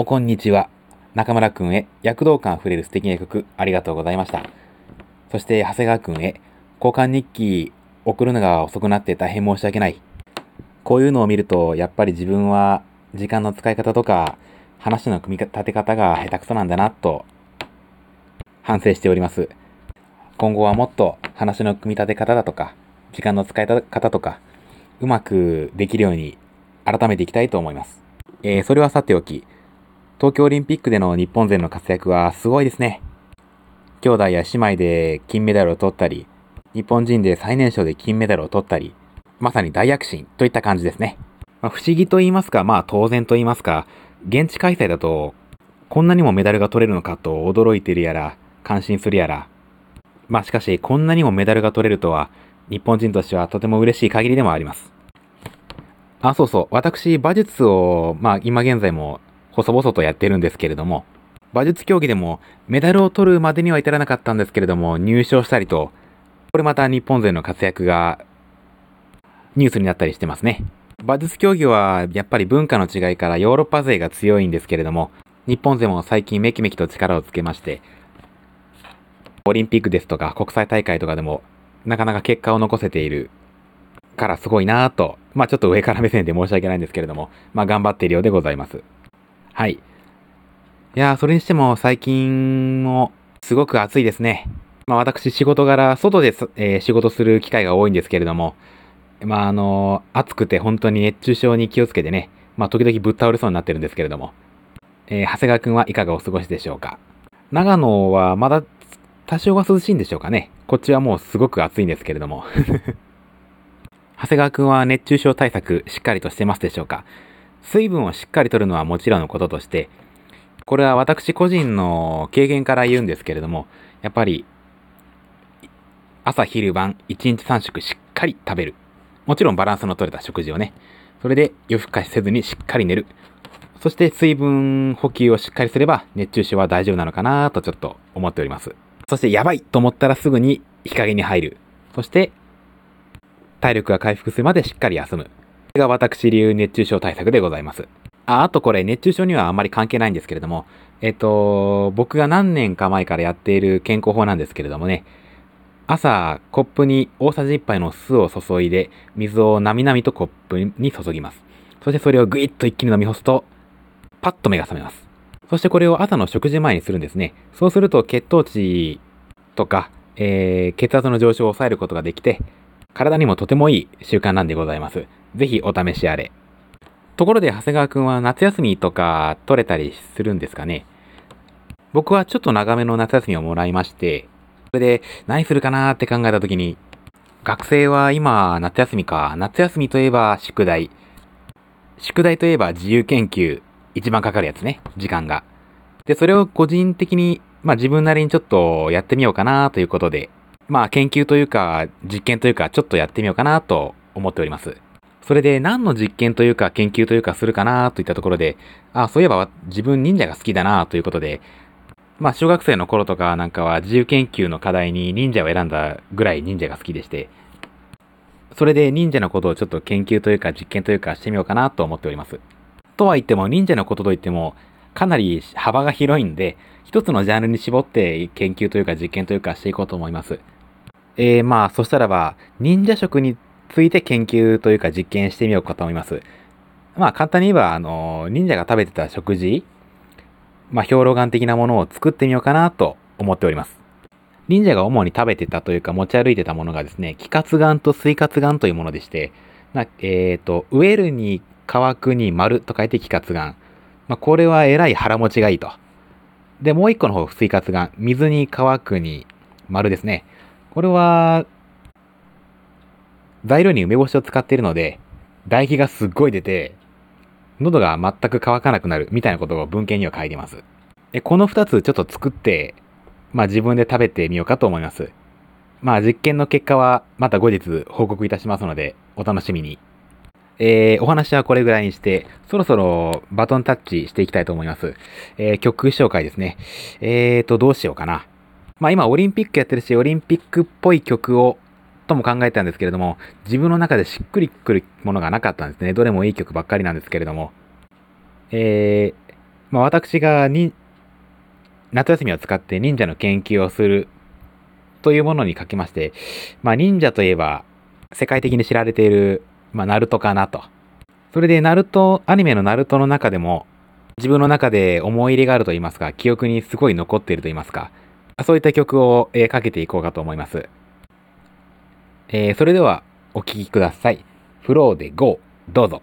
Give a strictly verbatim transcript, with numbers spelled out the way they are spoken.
おこんにちは。中村くんへ躍動感あふれる素敵な曲ありがとうございました。そして長谷川くんへ、交換日記送るのが遅くなって大変申し訳ない。こういうのを見るとやっぱり自分は時間の使い方とか話の組み立て方が下手くそなんだなと反省しております。今後はもっと話の組み立て方だとか時間の使い方とかうまくできるように改めていきたいと思います。えー、それはさておき、東京オリンピックでの日本勢の活躍はすごいですね。兄弟や姉妹で金メダルを取ったり、日本人で最年少で金メダルを取ったり、まさに大躍進といった感じですね。まあ、不思議と言いますか、まあ当然と言いますか、現地開催だとこんなにもメダルが取れるのかと驚いてるやら、感心するやら、まあしかしこんなにもメダルが取れるとは、日本人としてはとても嬉しい限りでもあります。あ、そうそう、私馬術をまあ今現在も細々とやってるんですけれども、馬術競技でもメダルを取るまでには至らなかったんですけれども、入賞したりと、これまた日本勢の活躍がニュースになったりしてますね。馬術競技はやっぱり文化の違いからヨーロッパ勢が強いんですけれども、日本勢も最近めきめきと力をつけまして、オリンピックですとか国際大会とかでもなかなか結果を残せているからすごいなぁと、まあちょっと上から目線で申し訳ないんですけれども、まあ頑張っているようでございます。はい。いやー、それにしても最近もすごく暑いですね。まあ私仕事柄外で、えー、仕事する機会が多いんですけれども、まああのー、暑くて本当に熱中症に気をつけてね、まあ時々ぶっ倒れそうになってるんですけれども、えー、長谷川くんはいかがお過ごしでしょうか。長野はまだ多少は涼しいんでしょうかね。こっちはもうすごく暑いんですけれども長谷川くんは熱中症対策しっかりとしてますでしょうか。水分をしっかりとるのはもちろんのこととして、これは私個人の経験から言うんですけれども、やっぱり朝昼晩いちにちさん食しっかり食べる、もちろんバランスの取れた食事をね、それで夜更かしせずにしっかり寝る、そして水分補給をしっかりすれば熱中症は大丈夫なのかなとちょっと思っております。そしてやばいと思ったらすぐに日陰に入る、そして体力が回復するまでしっかり休む、これが私流熱中症対策でございます。あ、あとこれ熱中症にはあまり関係ないんですけれども、えっと僕が何年か前からやっている健康法なんですけれどもね、朝コップに大さじいっぱいの酢を注いで水をなみなみとコップに注ぎます。そしてそれをぐいっと一気に飲み干すとパッと目が覚めます。そしてこれを朝の食事前にするんですね。そうすると血糖値とか、えー、血圧の上昇を抑えることができて、体にもとてもいい習慣なんでございます。ぜひお試しあれ。ところで長谷川くんは夏休みとか取れたりするんですかね。僕はちょっと長めの夏休みをもらいまして、それで何するかなーって考えたときに、学生は今夏休みか、夏休みといえば宿題、宿題といえば自由研究、一番かかるやつね、時間が。で、それを個人的に、まあ自分なりにちょっとやってみようかなということで、まあ研究というか実験というかちょっとやってみようかなと思っております。それで何の実験というか研究というかするかなといったところで、あ、そういえば自分忍者が好きだなということで、まあ小学生の頃とかなんかは自由研究の課題に忍者を選んだぐらい忍者が好きでして、それで忍者のことをちょっと研究というか実験というかしてみようかなと思っております。とは言っても忍者のことといってもかなり幅が広いんで、一つのジャンルに絞って研究というか実験というかしていこうと思います。えー、まあそしたらば忍者食について研究というか実験してみようかと思います。まあ簡単に言えばあの忍者が食べてた食事、まあ、兵糧丸的なものを作ってみようかなと思っております。忍者が主に食べてたというか持ち歩いてたものがですね、気活丸と水活丸というものでして、なえっと、飢えるに乾くに丸と書いて気活丸。まあ、これはえらい腹持ちがいいと。で、もう一個の方、水活丸。水に乾くに丸ですね。これは、材料に梅干しを使っているので、唾液がすっごい出て、喉が全く乾かなくなるみたいなことを文献には書いてます。で、この二つちょっと作って、まあ自分で食べてみようかと思います。まあ実験の結果はまた後日報告いたしますので、お楽しみに。えー、お話はこれぐらいにして、そろそろバトンタッチしていきたいと思います。えー、曲紹介ですね。えーと、どうしようかな。まあ今オリンピックやってるし、オリンピックっぽい曲を、とも考えたんですけれども、自分の中でしっくりくるものがなかったんですね。どれもいい曲ばっかりなんですけれども。えー、まあ、私がに夏休みを使って忍者の研究をするというものにかけまして、まあ、忍者といえば世界的に知られている、まあ、ナルトかなと。それでナルト、アニメのナルトの中でも自分の中で思い入れがあると言いますか、記憶にすごい残っていると言いますか、そういった曲を、えー、かけていこうかと思います。えー、それではお聴きください。フローで ゴー、どうぞ。